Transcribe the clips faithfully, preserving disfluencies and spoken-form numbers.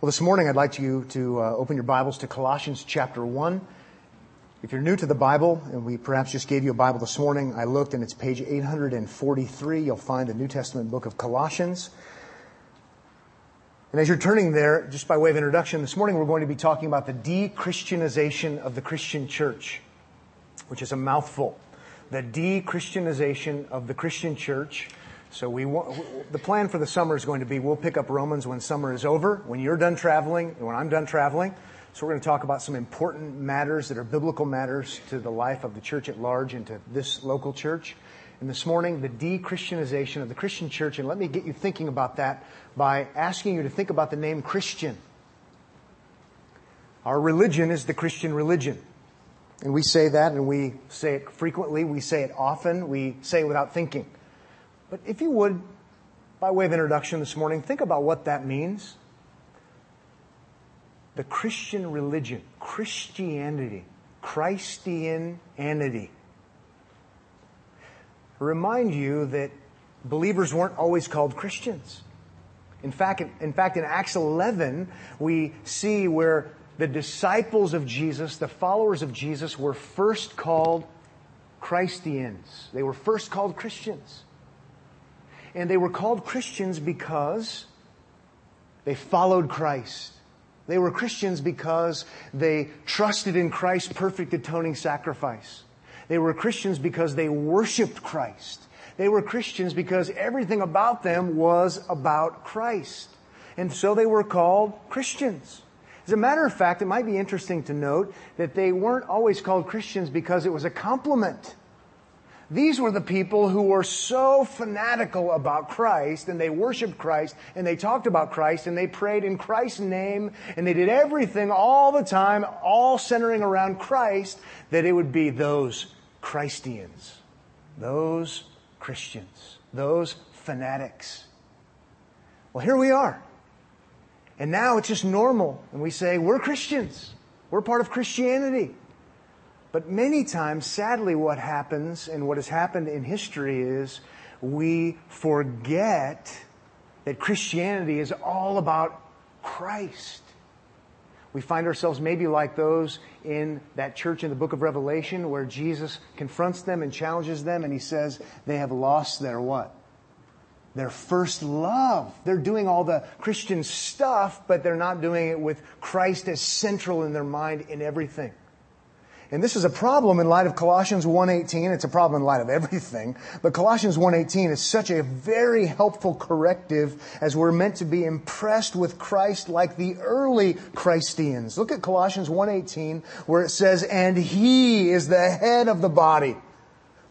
Well, this morning I'd like you to uh, open your Bibles to Colossians chapter one. If you're new to the Bible, and we perhaps just gave you a Bible this morning, I looked and it's page eight forty-three. You'll find the New Testament book of Colossians. And as you're turning there, just by way of introduction, this morning we're going to be talking about the de-Christianization of the Christian church, which is a mouthful. The de-Christianization of the Christian church. So we want, the plan for the summer is going to be we'll pick up Romans when summer is over, when you're done traveling, and when I'm done traveling. So we're going to talk about some important matters that are biblical matters to the life of the church at large and to this local church. And this morning, the de-Christianization of the Christian church. And let me get you thinking about that by asking you to think about the name Christian. Our religion is the Christian religion. And we say that, and we say it frequently, we say it often, we say it without thinking. But if you would, by way of introduction this morning, think about what that means. The Christian religion, Christianity, Christianity. Remind you that believers weren't always called Christians. In fact, in fact, in Acts eleven, we see where the disciples of Jesus, the followers of Jesus, were first called Christians. They were first called Christians. And they were called Christians because they followed Christ. They were Christians because they trusted in Christ's perfect atoning sacrifice. They were Christians because they worshiped Christ. They were Christians because everything about them was about Christ. And so they were called Christians. As a matter of fact, it might be interesting to note that they weren't always called Christians because it was a compliment. These were the people who were so fanatical about Christ, and they worshiped Christ, and they talked about Christ, and they prayed in Christ's name, and they did everything all the time, all centering around Christ, that it would be those Christians, those Christians, those fanatics. Well, here we are. And now it's just normal, and we say, we're Christians. We're part of Christianity. But many times, sadly, what happens and what has happened in history is we forget that Christianity is all about Christ. We find ourselves maybe like those in that church in the book of Revelation where Jesus confronts them and challenges them and he says they have lost their what? Their first love. They're doing all the Christian stuff, but they're not doing it with Christ as central in their mind in everything. And this is a problem in light of Colossians one eighteen. It's a problem in light of everything. But Colossians one eighteen is such a very helpful corrective as we're meant to be impressed with Christ like the early Christians. Look at Colossians one eighteen where it says, "And He is the head of the body,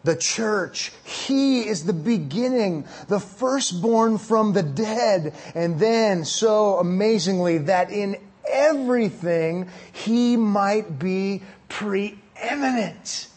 the church. He is the beginning, the firstborn from the dead. And then, so amazingly, that in everything He might be preeminent."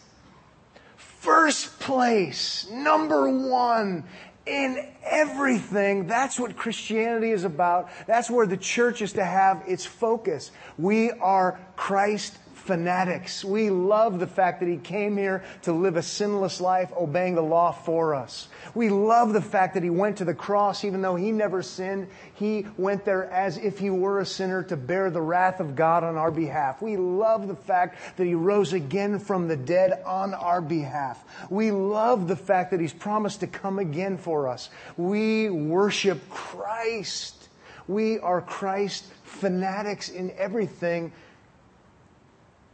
First place, number one in everything. That's what Christianity is about. That's where the church is to have its focus. We are Christ fanatics. We love the fact that He came here to live a sinless life, obeying the law for us. We love the fact that He went to the cross, even though He never sinned. He went there as if He were a sinner to bear the wrath of God on our behalf. We love the fact that He rose again from the dead on our behalf. We love the fact that He's promised to come again for us. We worship Christ. We are Christ fanatics in everything.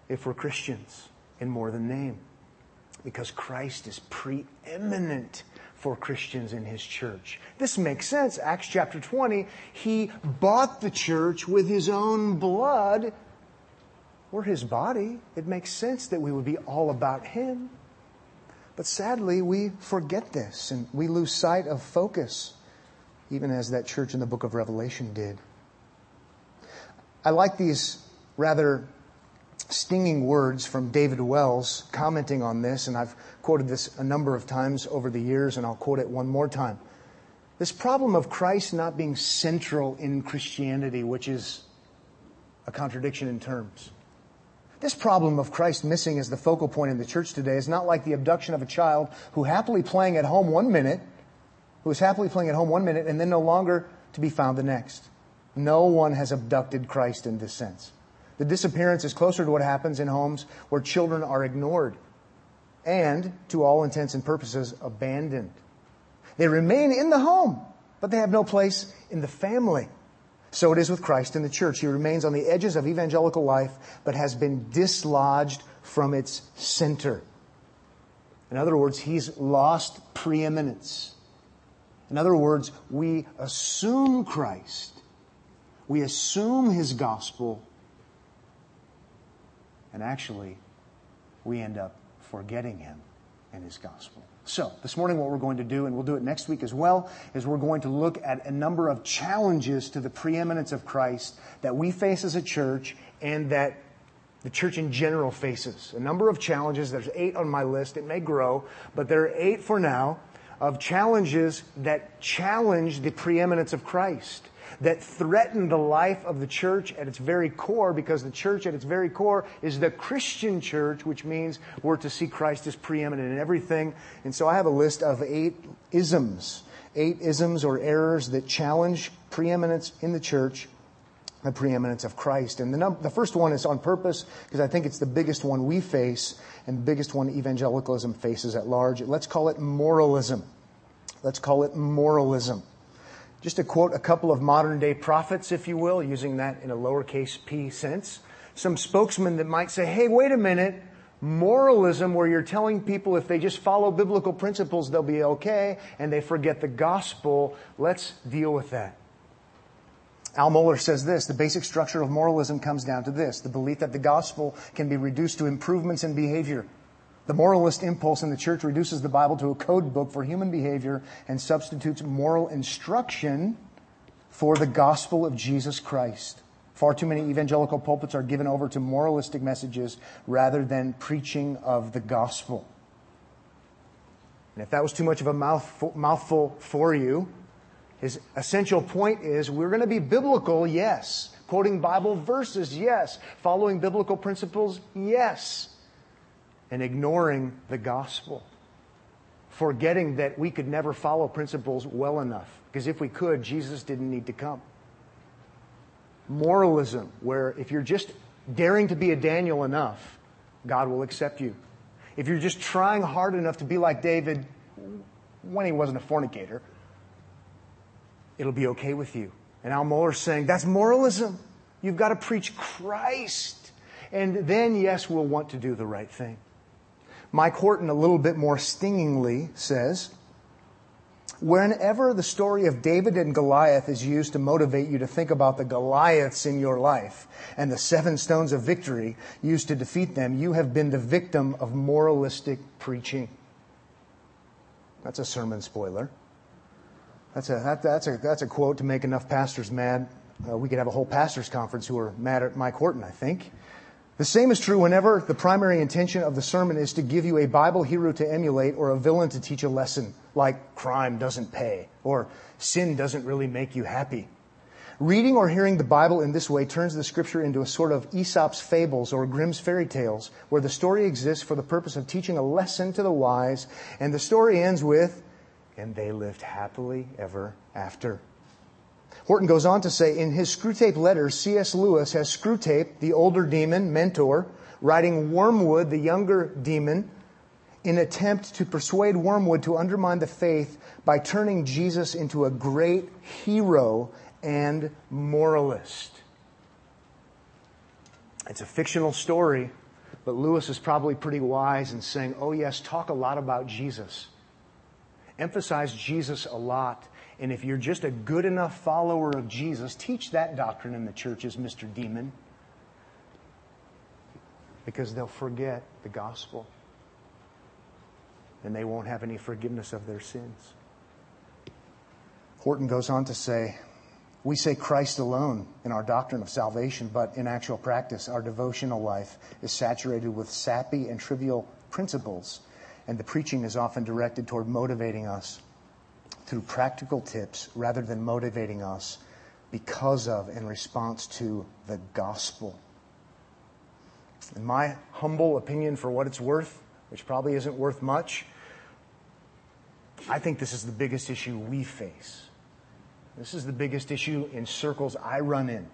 If we're Christians in more than name, because Christ is preeminent for Christians in His church. This makes sense. Acts chapter twenty, He bought the church with His own blood. We're His body. It makes sense that we would be all about Him. But sadly, we forget this and we lose sight of focus, even as that church in the book of Revelation did. I like these rather stinging words from David Wells commenting on this, and I've quoted this a number of times over the years, and I'll quote it one more time. This problem of Christ not being central in Christianity, which is a contradiction in terms. This problem of Christ missing as the focal point in the church today is not like the abduction of a child who happily playing at home one minute, who is happily playing at home one minute and then no longer to be found the next. No one has abducted Christ in this sense. The disappearance is closer to what happens in homes where children are ignored and, to all intents and purposes, abandoned. They remain in the home, but they have no place in the family. So it is with Christ in the church. He remains on the edges of evangelical life, but has been dislodged from its center. In other words, he's lost preeminence. In other words, we assume Christ. We assume his gospel. And actually, we end up forgetting him and his gospel. So, this morning what we're going to do, and we'll do it next week as well, is we're going to look at a number of challenges to the preeminence of Christ that we face as a church and that the church in general faces. A number of challenges. There's eight on my list. It may grow, but there are eight for now of challenges that challenge the preeminence of Christ, that threaten the life of the church at its very core, because the church at its very core is the Christian church, which means we're to see Christ as preeminent in everything. And so I have a list of eight isms, eight isms or errors that challenge preeminence in the church, the preeminence of Christ. And the, num- the first one is on purpose, because I think it's the biggest one we face and the biggest one evangelicalism faces at large. Let's call it moralism. Let's call it moralism. Just to quote a couple of modern-day prophets, if you will, using that in a lowercase p sense, some spokesman that might say, hey, wait a minute, moralism, where you're telling people if they just follow biblical principles, they'll be okay, and they forget the gospel, let's deal with that. Al Mohler says this: the basic structure of moralism comes down to this, the belief that the gospel can be reduced to improvements in behavior. The moralist impulse in the church reduces the Bible to a code book for human behavior and substitutes moral instruction for the gospel of Jesus Christ. Far too many evangelical pulpits are given over to moralistic messages rather than preaching of the gospel. And if that was too much of a mouthful, mouthful for you, his essential point is we're going to be biblical, yes. Quoting Bible verses, yes. Following biblical principles, yes. And ignoring the gospel. Forgetting that we could never follow principles well enough. Because if we could, Jesus didn't need to come. Moralism, where if you're just daring to be a Daniel enough, God will accept you. If you're just trying hard enough to be like David, when he wasn't a fornicator, it'll be okay with you. And Al Mohler's saying, that's moralism. You've got to preach Christ. And then, yes, we'll want to do the right thing. Mike Horton, a little bit more stingingly, says, whenever the story of David and Goliath is used to motivate you to think about the Goliaths in your life and the seven stones of victory used to defeat them, you have been the victim of moralistic preaching. That's a sermon spoiler. That's a, that, that's a, that's a quote to make enough pastors mad. Uh, we could have a whole pastors' conference who are mad at Mike Horton, I think. The same is true whenever the primary intention of the sermon is to give you a Bible hero to emulate or a villain to teach a lesson, like crime doesn't pay or sin doesn't really make you happy. Reading or hearing the Bible in this way turns the Scripture into a sort of Aesop's fables or Grimm's fairy tales, where the story exists for the purpose of teaching a lesson to the wise, and the story ends with, and they lived happily ever after. Horton goes on to say, in his Screwtape letters, C S Lewis has Screwtape, the older demon, mentor, writing Wormwood, the younger demon, in attempt to persuade Wormwood to undermine the faith by turning Jesus into a great hero and moralist. It's a fictional story, but Lewis is probably pretty wise in saying, oh yes, talk a lot about Jesus. Emphasize Jesus a lot. And if you're just a good enough follower of Jesus, teach that doctrine in the churches, Mister Demon. Because they'll forget the gospel. And they won't have any forgiveness of their sins. Horton goes on to say, we say Christ alone in our doctrine of salvation, but in actual practice, our devotional life is saturated with sappy and trivial principles. And the preaching is often directed toward motivating us through practical tips rather than motivating us because of and response to the gospel. In my humble opinion, for what it's worth, which probably isn't worth much, I think this is the biggest issue we face. This is the biggest issue in circles I run in.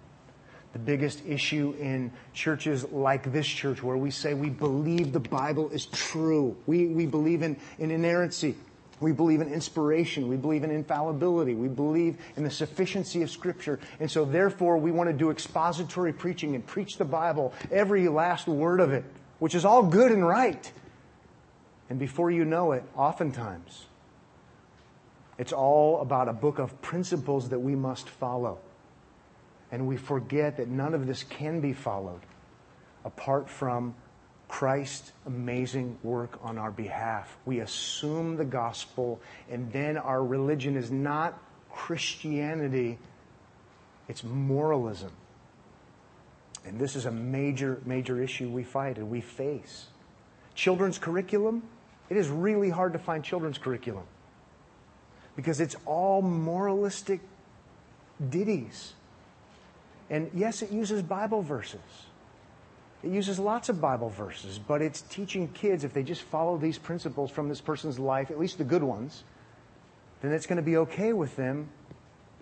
The biggest issue in churches like this church, where we say we believe the Bible is true. We we believe in, in inerrancy. We believe in inspiration. We believe in infallibility. We believe in the sufficiency of Scripture. And so therefore we want to do expository preaching and preach the Bible, every last word of it, which is all good and right. And before you know it, oftentimes, it's all about a book of principles that we must follow. And we forget that none of this can be followed apart from Christ's amazing work on our behalf. We assume the gospel, and then our religion is not Christianity, it's moralism. And this is a major, major issue we fight and we face. Children's curriculum, it is really hard to find children's curriculum because it's all moralistic ditties. And yes, it uses Bible verses. It uses lots of Bible verses, but it's teaching kids, if they just follow these principles from this person's life, at least the good ones, then it's going to be okay with them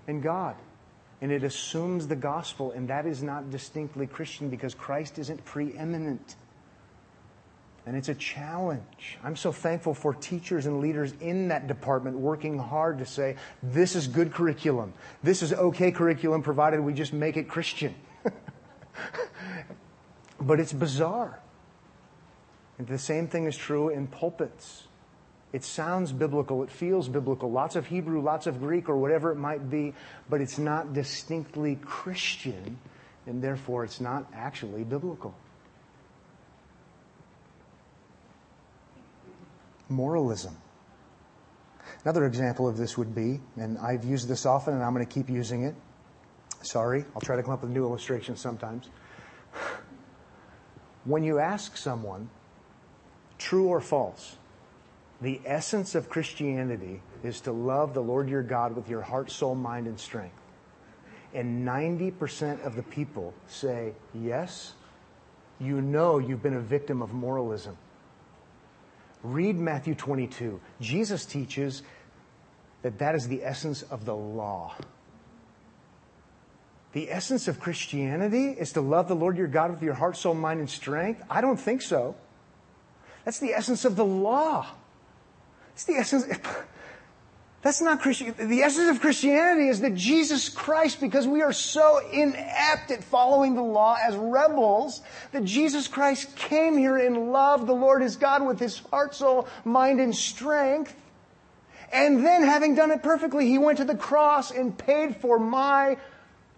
and God. And it assumes the gospel, and that is not distinctly Christian because Christ isn't preeminent. And it's a challenge. I'm so thankful for teachers and leaders in that department working hard to say, this is good curriculum. This is okay curriculum, provided we just make it Christian. But it's bizarre. And the same thing is true in pulpits. It sounds biblical. It feels biblical. Lots of Hebrew, lots of Greek, or whatever it might be. But it's not distinctly Christian, and therefore it's not actually biblical. Moralism. Another example of this would be, and I've used this often and I'm going to keep using it. Sorry, I'll try to come up with new illustrations sometimes. When you ask someone, true or false, the essence of Christianity is to love the Lord your God with your heart, soul, mind, and strength. And ninety percent of the people say, yes, you know you've been a victim of moralism. Read Matthew twenty-two. Jesus teaches that that is the essence of the law. The essence of Christianity is to love the Lord your God with your heart, soul, mind, and strength? I don't think so. That's the essence of the law. It's the essence. That's not Christian. The essence of Christianity is that Jesus Christ, because we are so inept at following the law as rebels, that Jesus Christ came here and loved the Lord his God with his heart, soul, mind, and strength. And then, having done it perfectly, he went to the cross and paid for my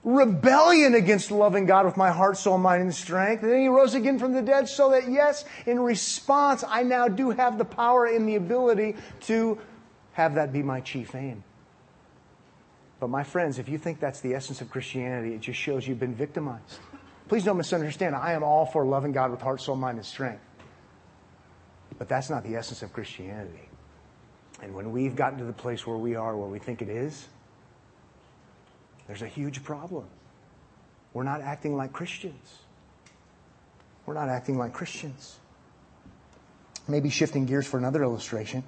rebellion against loving God with my heart, soul, mind, and strength. And then he rose again from the dead so that, yes, in response, I now do have the power and the ability to have that be my chief aim. But my friends, if you think that's the essence of Christianity, it just shows you've been victimized. Please don't misunderstand. I am all for loving God with heart, soul, mind, and strength. But that's not the essence of Christianity. And when we've gotten to the place where we are, where we think it is, there's a huge problem. We're not acting like Christians. We're not acting like Christians. Maybe shifting gears for another illustration.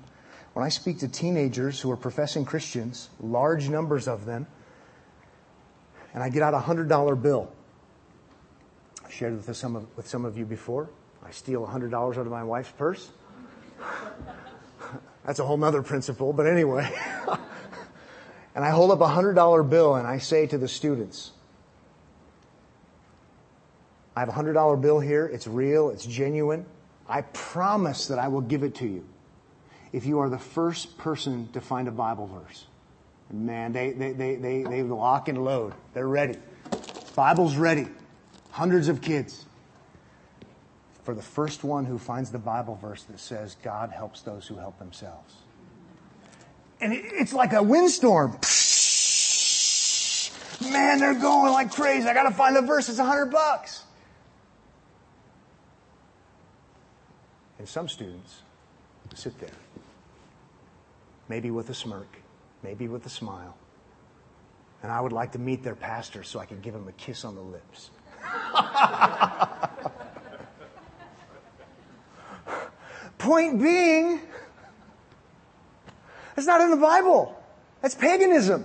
When I speak to teenagers who are professing Christians, large numbers of them, and I get out a one hundred dollar bill. I've shared with some of, with some of you before. I steal one hundred dollars out of my wife's purse. That's a whole other principle, but anyway. And I hold up a one hundred dollar bill and I say to the students, I have a one hundred dollar bill here. It's real. It's genuine. I promise that I will give it to you if you are the first person to find a Bible verse. Man, they they they they, they lock and load. They're ready. Bible's ready. Hundreds of kids. For the first one who finds the Bible verse that says, God helps those who help themselves. And it's like a windstorm. Man, they're going like crazy. I got to find the verse. It's a hundred bucks. And some students sit there, maybe with a smirk, maybe with a smile. And I would like to meet their pastor so I could give him a kiss on the lips. Point being, that's not in the Bible. That's paganism.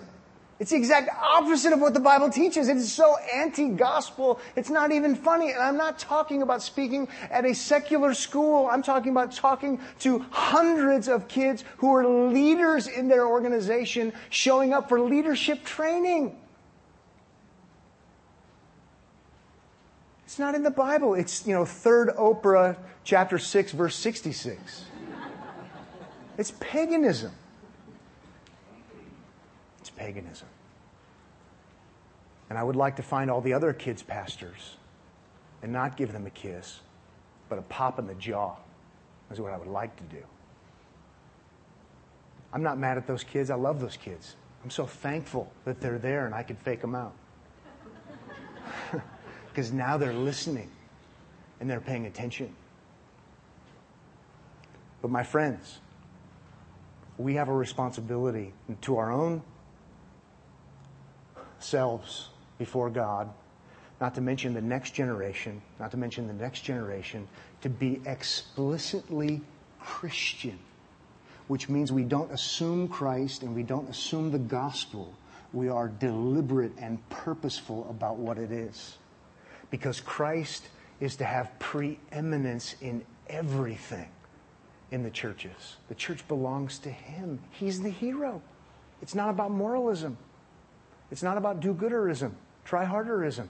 It's the exact opposite of what the Bible teaches. It is so anti-gospel, it's not even funny. And I'm not talking about speaking at a secular school. I'm talking about talking to hundreds of kids who are leaders in their organization, showing up for leadership training. It's not in the Bible. It's, you know, third Oprah, chapter six, verse sixty-six. It's paganism. It's paganism. And I would like to find all the other kids' pastors and not give them a kiss, but a pop in the jaw. That's what I would like to do. I'm not mad at those kids. I love those kids. I'm so thankful that they're there and I can fake them out. Because now they're listening and they're paying attention. But my friends, we have a responsibility to our own selves before God, not to mention the next generation, not to mention the next generation, to be explicitly Christian, which means we don't assume Christ and we don't assume the gospel. We are deliberate and purposeful about what it is. Because Christ is to have preeminence in everything in the churches. The church belongs to Him. He's the hero. It's not about moralism. It's not about do-gooderism, try-harderism.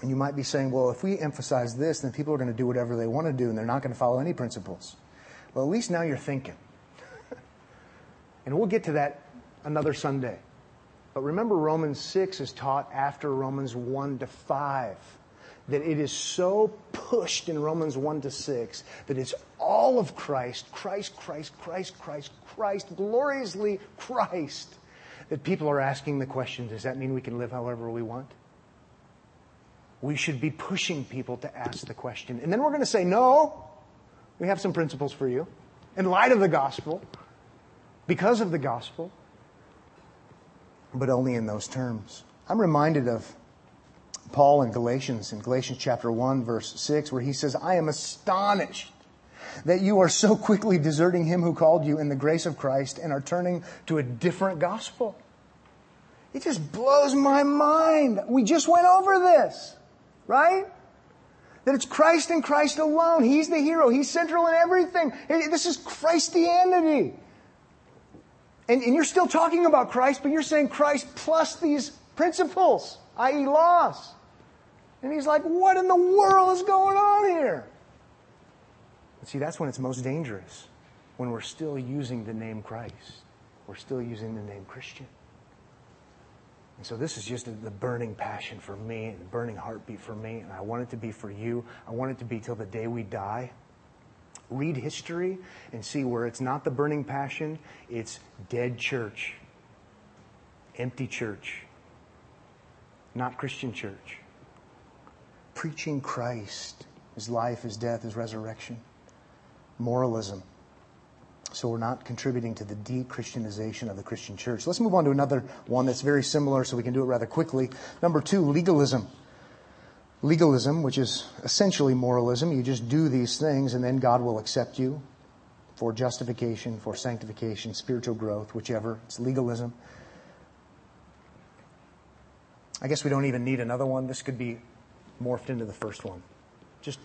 And you might be saying, well, if we emphasize this, then people are going to do whatever they want to do, and they're not going to follow any principles. Well, at least now you're thinking. And we'll get to that another Sunday. But remember, Romans six is taught after Romans one to five, that it is so pushed in Romans one to six that it's all of Christ, Christ, Christ, Christ, Christ, Christ, gloriously Christ, that people are asking the question, does that mean we can live however we want? We should be pushing people to ask the question. And then we're going to say, no, we have some principles for you in light of the gospel, because of the gospel. But only in those terms. I'm reminded of Paul in Galatians, in Galatians chapter one, verse six, where he says, I am astonished that you are so quickly deserting Him who called you in the grace of Christ and are turning to a different gospel. It just blows my mind. We just went over this, right? That it's Christ and Christ alone. He's the hero. He's central in everything. This is Christianity. And, and you're still talking about Christ, but you're saying Christ plus these principles, that is laws. And he's like, what in the world is going on here? But see, that's when it's most dangerous, when we're still using the name Christ. We're still using the name Christian. And so this is just the burning passion for me and the burning heartbeat for me, and I want it to be for you. I want it to be till the day we die. Read history and see where it's not the burning passion, it's dead church, empty church, not Christian church. Preaching Christ, His life, His death, His resurrection. Moralism. So we're not contributing to the de-Christianization of the Christian church. Let's move on to another one that's very similar so we can do it rather quickly. Number two, legalism. Legalism, which is essentially moralism, you just do these things and then God will accept you for justification, for sanctification, spiritual growth, whichever. It's legalism. I guess we don't even need another one. This could be morphed into the first one. Just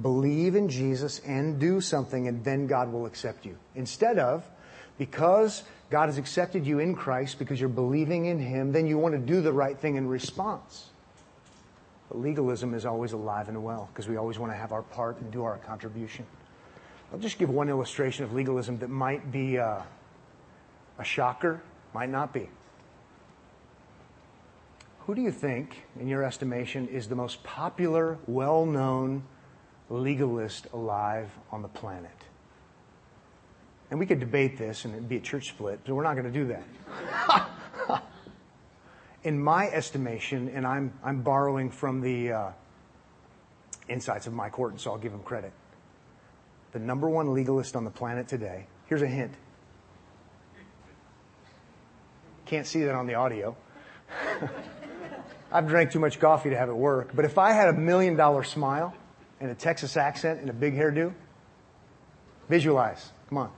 believe in Jesus and do something and then God will accept you. Instead of, because God has accepted you in Christ, because you're believing in Him, then you want to do the right thing in response. But legalism is always alive and well because we always want to have our part and do our contribution. I'll just give one illustration of legalism that might be uh, a shocker, might not be. Who do you think, in your estimation, is the most popular, well-known legalist alive on the planet? And we could debate this and it'd be a church split, but we're not going to do that. In my estimation, and I'm I'm borrowing from the uh, insights of Mike Horton, so I'll give him credit. The number one legalist on the planet today, here's a hint. Can't see that on the audio. I've drank too much coffee to have it work, but if I had a million dollar smile and a Texas accent and a big hairdo, visualize, come on.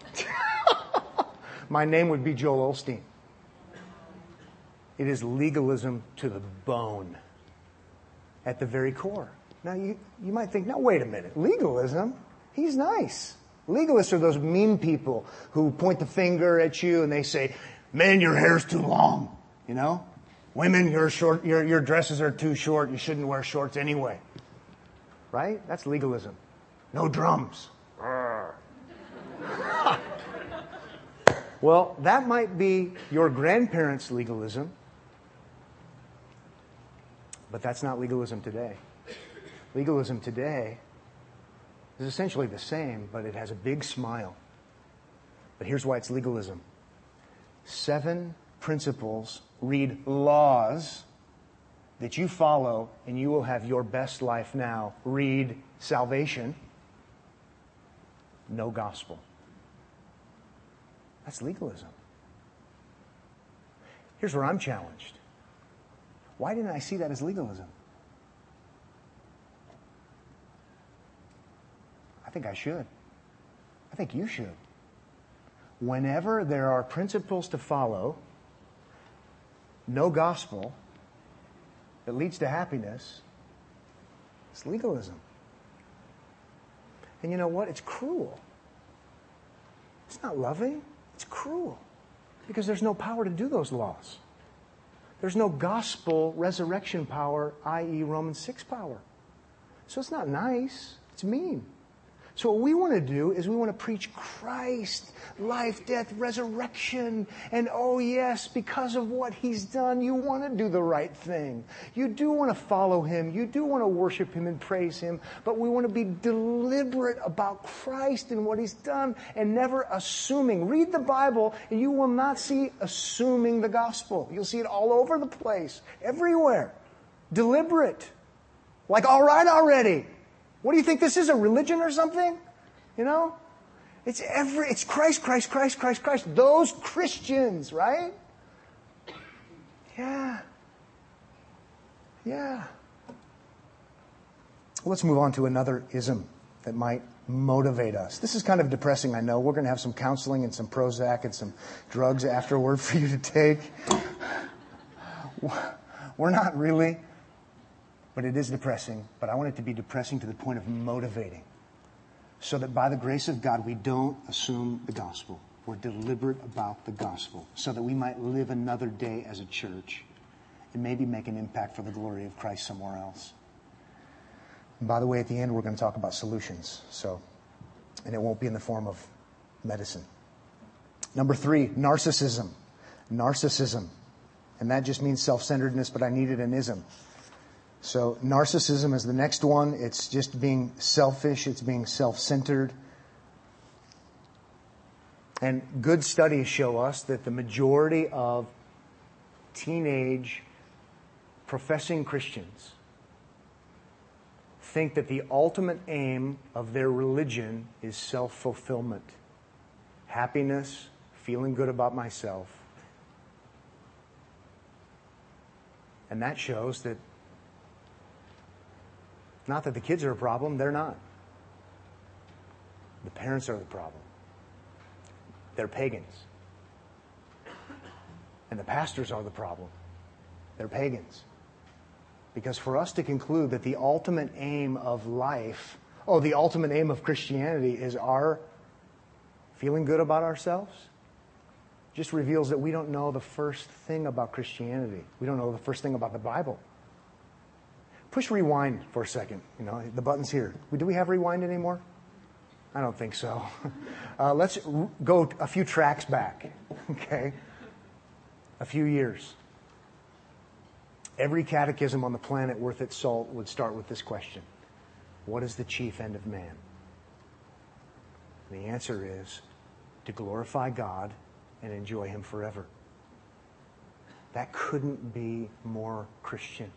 My name would be Joel Osteen. It is legalism to the bone at the very core. Now, you, you might think, no, wait a minute. Legalism? He's nice. Legalists are those mean people who point the finger at you and they say, men, your hair's too long, you know? Women, your short, your, your dresses are too short. You shouldn't wear shorts anyway. Right? That's legalism. No drums. Well, that might be your grandparents' legalism, but that's not legalism today. Legalism today is essentially the same, but it has a big smile. But here's why it's legalism. Seven principles, read laws, that you follow and you will have your best life now. Read salvation. No gospel. That's legalism. Here's where I'm challenged. Why didn't I see that as legalism? I think I should. I think you should. Whenever there are principles to follow, no gospel that leads to happiness, it's legalism. And you know what? It's cruel. It's not loving. It's cruel because there's no power to do those laws. There's no gospel resurrection power, that is. Romans six power. So it's not nice. It's mean. So what we want to do is we want to preach Christ, life, death, resurrection. And oh yes, because of what He's done, you want to do the right thing. You do want to follow Him. You do want to worship Him and praise Him. But we want to be deliberate about Christ and what He's done and never assuming. Read the Bible and you will not see assuming the gospel. You'll see it all over the place, everywhere. Deliberate. Like, all right already. What do you think this is, a religion or something? You know? It's every it's Christ, Christ, Christ, Christ, Christ. Those Christians, right? Yeah. Yeah. Let's move on to another ism that might motivate us. This is kind of depressing, I know. We're going to have some counseling and some Prozac and some drugs afterward for you to take. We're not really... But it is depressing, but I want it to be depressing to the point of motivating. So that by the grace of God, we don't assume the gospel. We're deliberate about the gospel. So that we might live another day as a church and maybe make an impact for the glory of Christ somewhere else. And by the way, at the end, we're going to talk about solutions. So, and it won't be in the form of medicine. Number three, narcissism. Narcissism. And that just means self-centeredness, but I needed an ism. So narcissism is the next one. It's just being selfish. It's being self-centered. And good studies show us that the majority of teenage professing Christians think that the ultimate aim of their religion is self-fulfillment. Happiness, feeling good about myself. And that shows that not that the kids are a problem, they're not. The parents are the problem. They're pagans. And the pastors are the problem. They're pagans. Because for us to conclude that the ultimate aim of life, oh, the ultimate aim of Christianity is our feeling good about ourselves, just reveals that we don't know the first thing about Christianity. We don't know the first thing about the Bible. Push rewind for a second. You know, the button's here. Do we have rewind anymore? I don't think so. Uh, let's r- go a few tracks back, okay? A few years. Every catechism on the planet worth its salt would start with this question. What is the chief end of man? And the answer is to glorify God and enjoy Him forever. That couldn't be more Christian.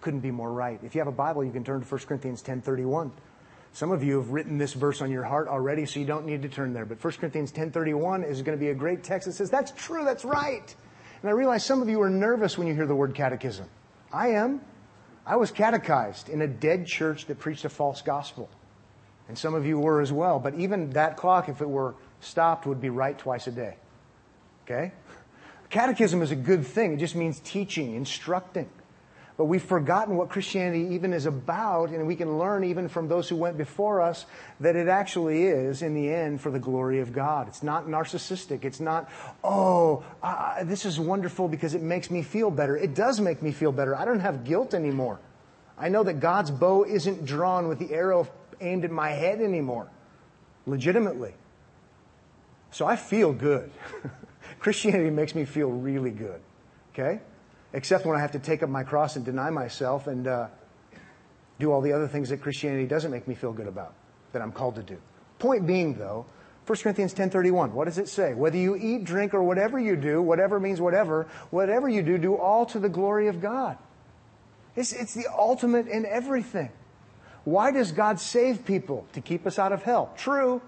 Couldn't be more right. If you have a Bible, you can turn to First Corinthians ten thirty-one. Some of you have written this verse on your heart already, so you don't need to turn there. But First Corinthians ten thirty-one is going to be a great text that says, that's true, that's right. And I realize some of you are nervous when you hear the word catechism. I am. I was catechized in a dead church that preached a false gospel. And some of you were as well. But even that clock, if it were stopped, would be right twice a day. Okay? Catechism is a good thing. It just means teaching, instructing. But we've forgotten what Christianity even is about, and we can learn even from those who went before us that it actually is, in the end, for the glory of God. It's not narcissistic. It's not, oh, uh, this is wonderful because it makes me feel better. It does make me feel better. I don't have guilt anymore. I know that God's bow isn't drawn with the arrow aimed at my head anymore, legitimately. So I feel good. Christianity makes me feel really good, okay? Except when I have to take up my cross and deny myself and uh, do all the other things that Christianity doesn't make me feel good about, that I'm called to do. Point being, though, First Corinthians ten thirty-one, what does it say? Whether you eat, drink, or whatever you do, whatever means whatever, whatever you do, do all to the glory of God. It's, it's the ultimate in everything. Why does God save people? To keep us out of hell. True.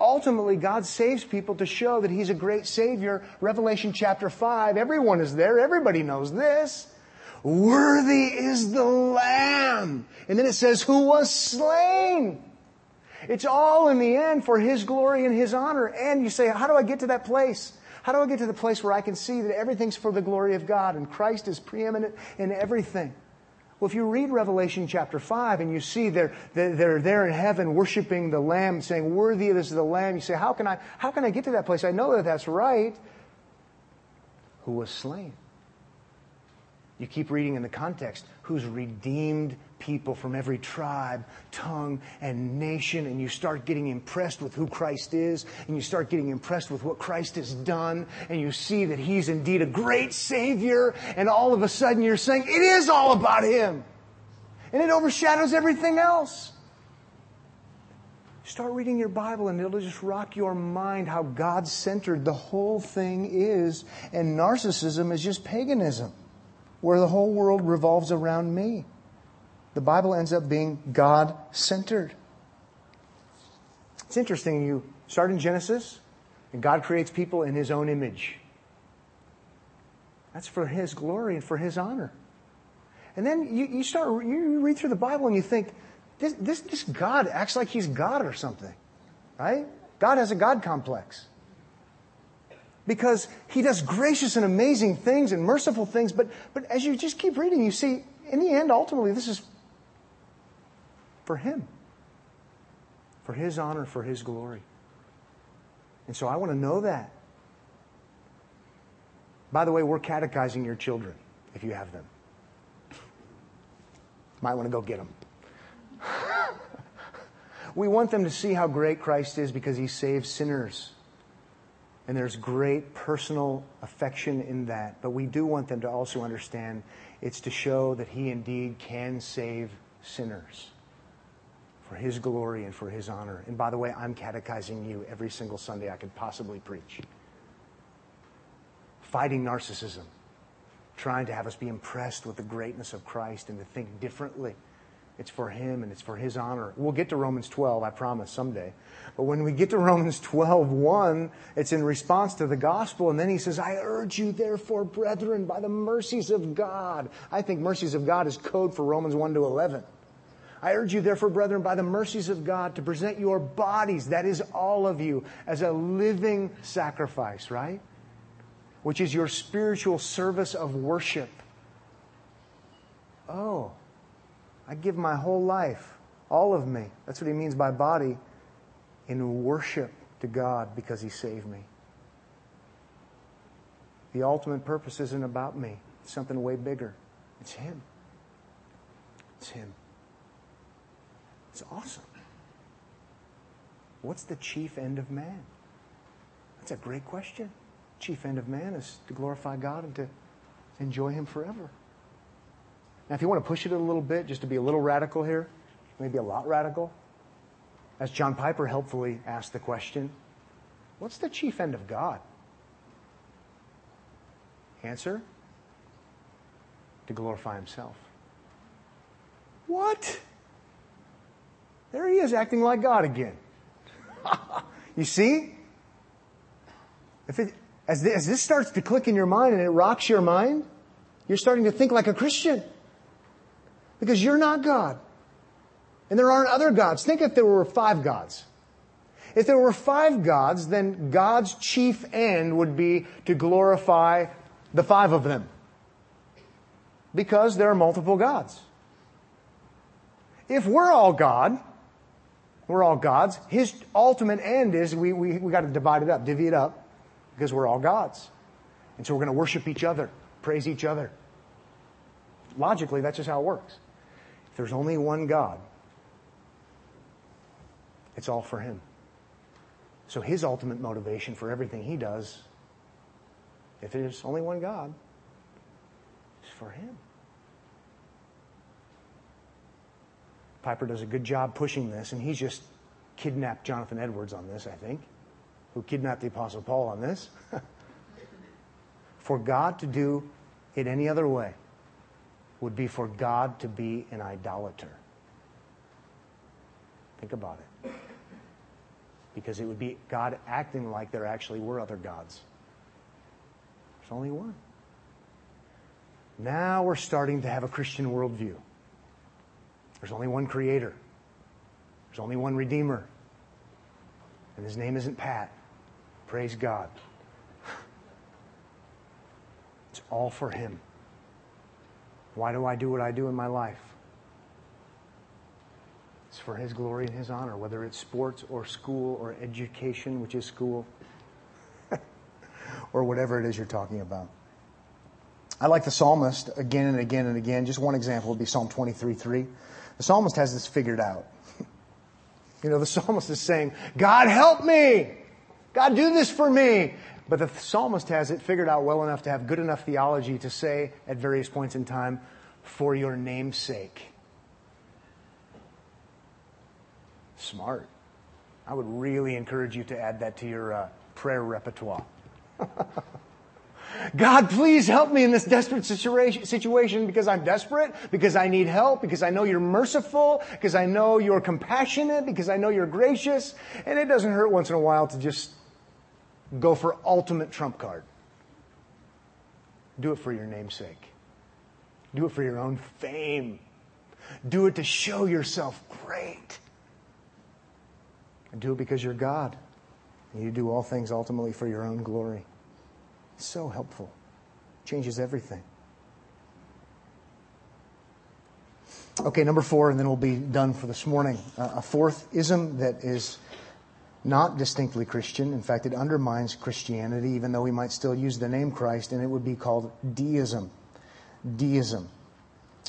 Ultimately, God saves people to show that He's a great Savior. Revelation chapter five, everyone is there. Everybody knows this. Worthy is the Lamb. And then it says, who was slain. It's all in the end for His glory and His honor. And you say, how do I get to that place? How do I get to the place where I can see that everything's for the glory of God and Christ is preeminent in everything? Well, if you read Revelation chapter five and you see they're, they're there in heaven worshiping the Lamb, saying, worthy is the Lamb, you say, how can I, how can I get to that place? I know that that's right. Who was slain? You keep reading in the context. Who's redeemed people from every tribe, tongue, and nation, and you start getting impressed with who Christ is, and you start getting impressed with what Christ has done, and you see that He's indeed a great Savior, and all of a sudden you're saying, it is all about Him. And it overshadows everything else. Start reading your Bible and it'll just rock your mind how God-centered the whole thing is, and narcissism is just paganism, where the whole world revolves around me. The Bible ends up being God-centered. It's interesting. You start in Genesis, and God creates people in His own image. That's for His glory and for His honor. And then you, you start, you read through the Bible, and you think, this, this, this God acts like He's God or something, right? God has a God complex. Because He does gracious and amazing things and merciful things, but, but as you just keep reading, you see, in the end, ultimately, this is for Him, for His honor, for His glory. And so I want to know that. By the way, we're catechizing your children, if you have them. Might want to go get them. We want them to see how great Christ is because He saves sinners. And there's great personal affection in that. But we do want them to also understand it's to show that He indeed can save sinners for His glory and for His honor. And by the way, I'm catechizing you every single Sunday I could possibly preach. Fighting narcissism. Trying to have us be impressed with the greatness of Christ and to think differently. It's for Him and it's for His honor. We'll get to Romans twelve, I promise, someday. But when we get to Romans twelve, one, it's in response to the gospel. And then he says, I urge you, therefore, brethren, by the mercies of God. I think mercies of God is code for Romans one to eleven. I urge you, therefore, brethren, by the mercies of God, to present your bodies, that is all of you, as a living sacrifice, right? Which is your spiritual service of worship. Oh, I give my whole life, all of me. That's what he means by body, in worship to God because He saved me. The ultimate purpose isn't about me. It's something way bigger. It's Him. It's Him. It's awesome. What's the chief end of man? That's a great question. Chief end of man is to glorify God and to enjoy Him forever. Now, if you want to push it a little bit, just to be a little radical here, maybe a lot radical, as John Piper helpfully asked the question, what's the chief end of God? Answer, to glorify Himself. What? There he is acting like God again. You see? If it, as this, as this starts to click in your mind and it rocks your mind, you're starting to think like a Christian. Because you're not God. And there aren't other gods. Think if there were five gods. If there were five gods, then God's chief end would be to glorify the five of them, because there are multiple gods. If we're all God, we're all gods, His ultimate end is we we, we got to divide it up, divvy it up, because we're all gods. And so we're going to worship each other, praise each other. Logically, that's just how it works. If there's only one God, it's all for Him. So His ultimate motivation for everything He does, if there's only one God, is for Him. Piper does a good job pushing this, and he's just kidnapped Jonathan Edwards on this, I think, who kidnapped the Apostle Paul on this. For God to do it any other way would be for God to be an idolater. Think about it. Because it would be God acting like there actually were other gods. There's only one. Now we're starting to have a Christian worldview. There's only one Creator. There's only one Redeemer. And His name isn't Pat. Praise God. It's all for Him. Why do I do what I do in my life? It's for His glory and His honor, whether it's sports or school or education, which is school, or whatever it is you're talking about. I like the psalmist again and again and again. Just one example would be Psalm twenty-three three. The psalmist has this figured out. You know, the psalmist is saying, God, help me! God, do this for me! But the psalmist has it figured out well enough to have good enough theology to say at various points in time, for your name's sake. Smart. I would really encourage you to add that to your uh, prayer repertoire. God, please help me in this desperate situation, because I'm desperate, because I need help, because I know you're merciful, because I know you're compassionate, because I know you're gracious. And it doesn't hurt once in a while to just go for ultimate trump card. Do it for your name's sake. Do it for your own fame. Do it to show yourself great. And do it because you're God. And you do all things ultimately for your own glory. It's so helpful. It changes everything. Okay, number four, and then we'll be done for this morning. Uh, a fourth ism that is not distinctly Christian. In fact, it undermines Christianity, even though we might still use the name Christ, and it would be called deism. Deism.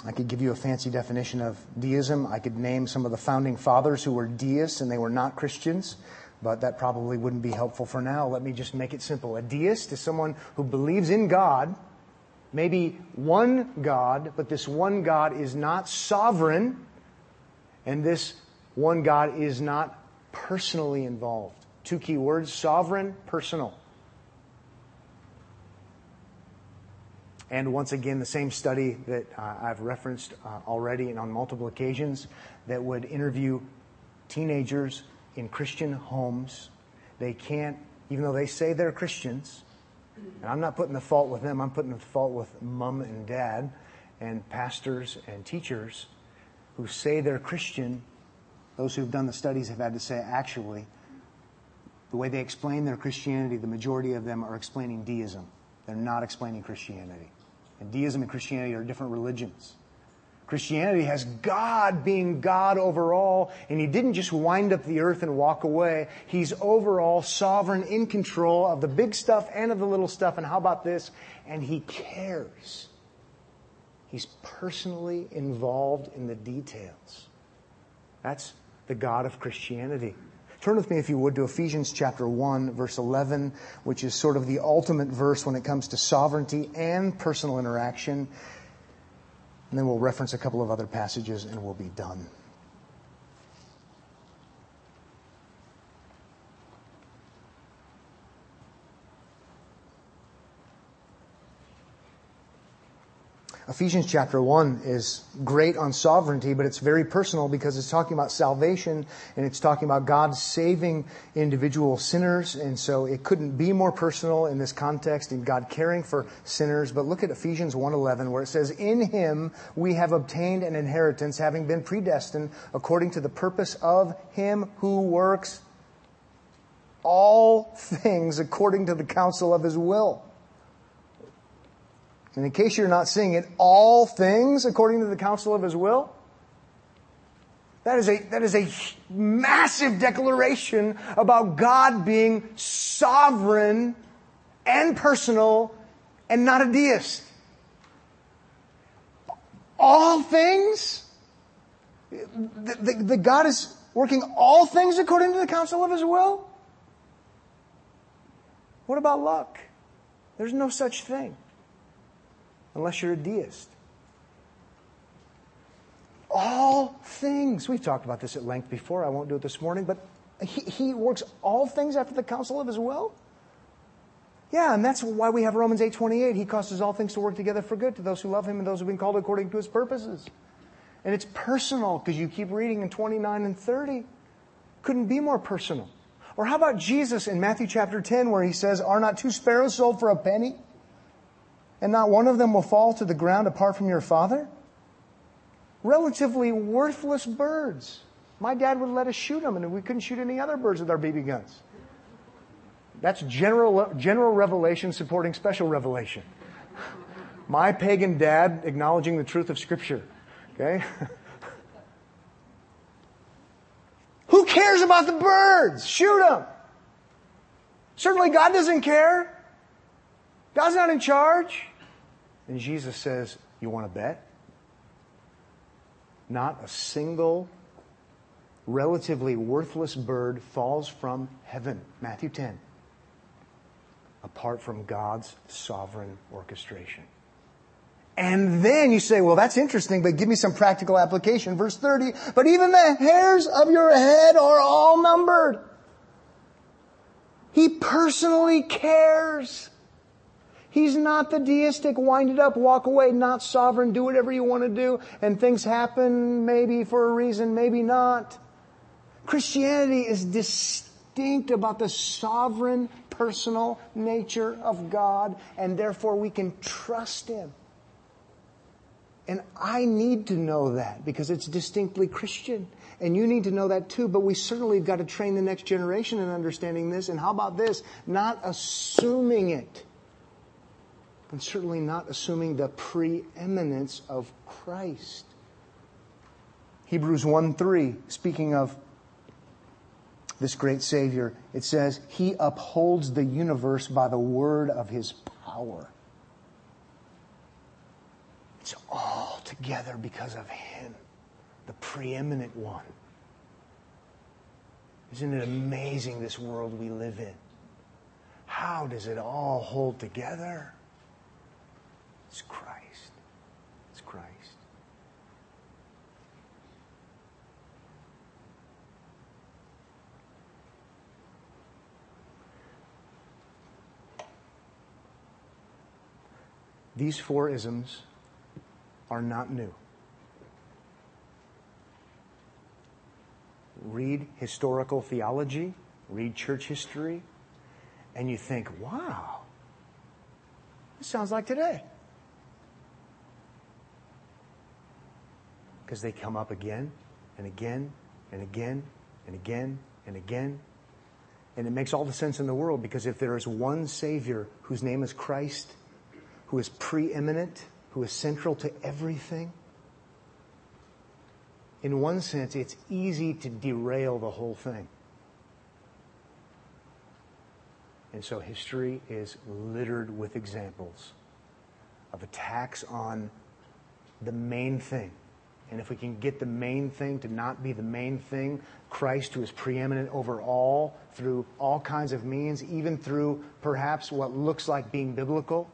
I could give you a fancy definition of deism. I could name some of the founding fathers who were deists, and they were not Christians, but that probably wouldn't be helpful for now. Let me just make it simple. A deist is someone who believes in God, maybe one God, but this one God is not sovereign, and this one God is not personally involved. Two key words, sovereign, personal. And once again, the same study that uh, I've referenced uh, already and on multiple occasions, that would interview teenagers in Christian homes. They can't, even though they say they're Christians, and I'm not putting the fault with them, I'm putting the fault with mom and dad and pastors and teachers who say they're Christian. Those who've done the studies have had to say, actually, the way they explain their Christianity, the majority of them are explaining deism. They're not explaining Christianity. And deism and Christianity are different religions. Christianity has God being God over all, and He didn't just wind up the earth and walk away. He's overall sovereign, in control of the big stuff and of the little stuff, and how about this? And He cares. He's personally involved in the details. That's the God of Christianity. Turn with me, if you would, to Ephesians chapter one, verse eleven, which is sort of the ultimate verse when it comes to sovereignty and personal interaction. And then we'll reference a couple of other passages and we'll be done. Ephesians chapter one is great on sovereignty, but it's very personal because it's talking about salvation and it's talking about God saving individual sinners. And so it couldn't be more personal in this context and God caring for sinners. But look at Ephesians one eleven, where it says, in Him we have obtained an inheritance, having been predestined according to the purpose of Him who works all things according to the counsel of his will. And in case you're not seeing it, all things according to the counsel of his will. That is a, that is a massive declaration about God being sovereign and personal and not a deist. All things? The, the, the God is working all things according to the counsel of his will? What about luck? There's no such thing. Unless you're a deist. All things. We've talked about this at length before. I won't do it this morning. But he, he works all things after the counsel of his will? Yeah, and that's why we have Romans eight twenty-eight. He causes all things to work together for good to those who love him and those who have been called according to his purposes. And it's personal because you keep reading in twenty-nine and thirty. Couldn't be more personal. Or how about Jesus in Matthew chapter ten where he says, "Are not two sparrows sold for a penny? And not one of them will fall to the ground apart from your Father?" Relatively worthless birds. My dad would let us shoot them, and we couldn't shoot any other birds with our B B guns. That's general, general revelation supporting special revelation. My pagan dad acknowledging the truth of Scripture. Okay? Who cares about the birds? Shoot them. Certainly God doesn't care. God's not in charge. And Jesus says, "You want to bet?" Not a single relatively worthless bird falls from heaven, Matthew ten, apart from God's sovereign orchestration. And then you say, "Well, that's interesting, but give me some practical application." Verse thirty, "But even the hairs of your head are all numbered." He personally cares. He's not the deistic, wind it up, walk away, not sovereign, do whatever you want to do, and things happen maybe for a reason, maybe not. Christianity is distinct about the sovereign, personal nature of God, and therefore we can trust Him. And I need to know that because it's distinctly Christian. And you need to know that too, but we certainly have got to train the next generation in understanding this. And how about this? Not assuming it. And certainly not assuming the preeminence of Christ. Hebrews one three, speaking of this great Savior, it says, "He upholds the universe by the word of His power." It's all together because of Him, the preeminent one. Isn't it amazing, this world we live in? How does it all hold together? It's Christ. It's Christ. These four isms are not new. Read historical theology, read church history, and you think, wow, this sounds like today. Because they come up again and again and again and again and again. And it makes all the sense in the world because if there is one Savior whose name is Christ, who is preeminent, who is central to everything, in one sense, it's easy to derail the whole thing. And so history is littered with examples of attacks on the main thing. And if we can get the main thing to not be the main thing, Christ, who is preeminent over all, through all kinds of means, even through perhaps what looks like being biblical,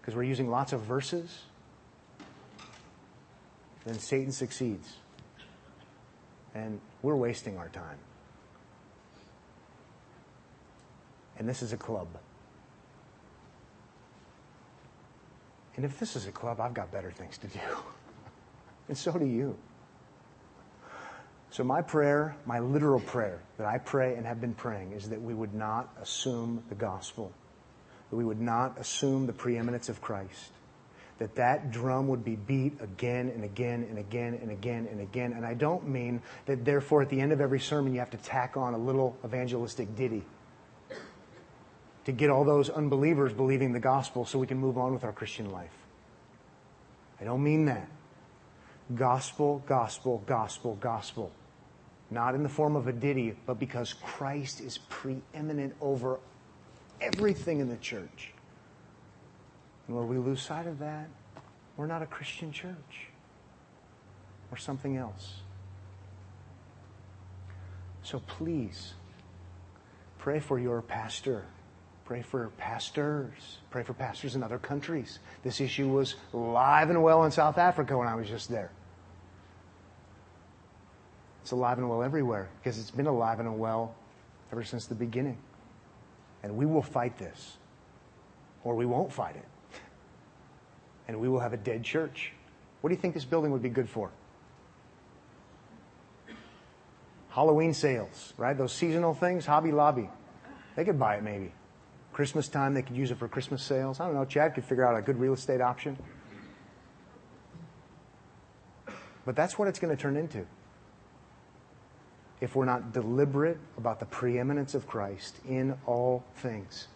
because we're using lots of verses, then Satan succeeds. And we're wasting our time. And this is a club. And if this is a club, I've got better things to do. And so do you. So my prayer, my literal prayer that I pray and have been praying is that we would not assume the gospel, that we would not assume the preeminence of Christ, that that drum would be beat again and again and again and again and again. And I don't mean that, therefore, at the end of every sermon, you have to tack on a little evangelistic ditty to get all those unbelievers believing the gospel so we can move on with our Christian life. I don't mean that. Gospel, gospel, gospel, gospel. Not in the form of a ditty, but because Christ is preeminent over everything in the church. And Lord, we lose sight of that. We're not a Christian church. We're something else. So please, pray for your pastor. Pray for pastors. Pray for pastors in other countries. This issue was live and well in South Africa when I was just there. It's alive and well everywhere because it's been alive and well ever since the beginning. And we will fight this, or we won't fight it. And we will have a dead church. What do you think this building would be good for? Halloween sales, right? Those seasonal things, Hobby Lobby. They could buy it maybe. Christmas time, they could use it for Christmas sales. I don't know, Chad could figure out a good real estate option. But that's what it's going to turn into if we're not deliberate about the preeminence of Christ in all things.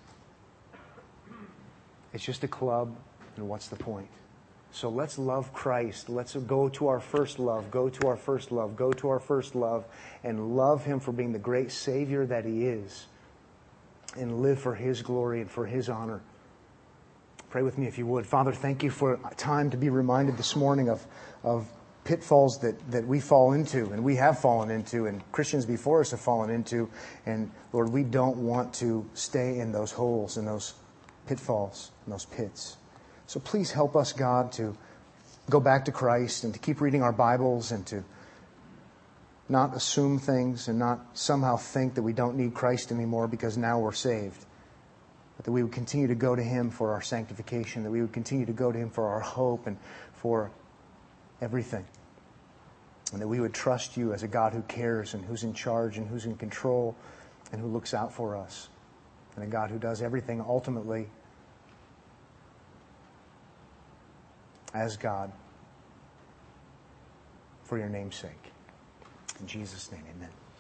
It's just a club, and what's the point? So let's love Christ. Let's go to our first love, go to our first love, go to our first love, and love Him for being the great Savior that He is, and live for His glory and for His honor. Pray with me if you would. Father, thank you for time to be reminded this morning of of pitfalls that, that we fall into, and we have fallen into, and Christians before us have fallen into. And Lord, we don't want to stay in those holes and those pitfalls and those pits. So please help us, God, to go back to Christ and to keep reading our Bibles and to not assume things and not somehow think that we don't need Christ anymore because now we're saved. But that we would continue to go to Him for our sanctification, that we would continue to go to Him for our hope and for everything. And that we would trust You as a God who cares and who's in charge and who's in control and who looks out for us. And a God who does everything ultimately as God for Your name's sake. In Jesus' name, amen.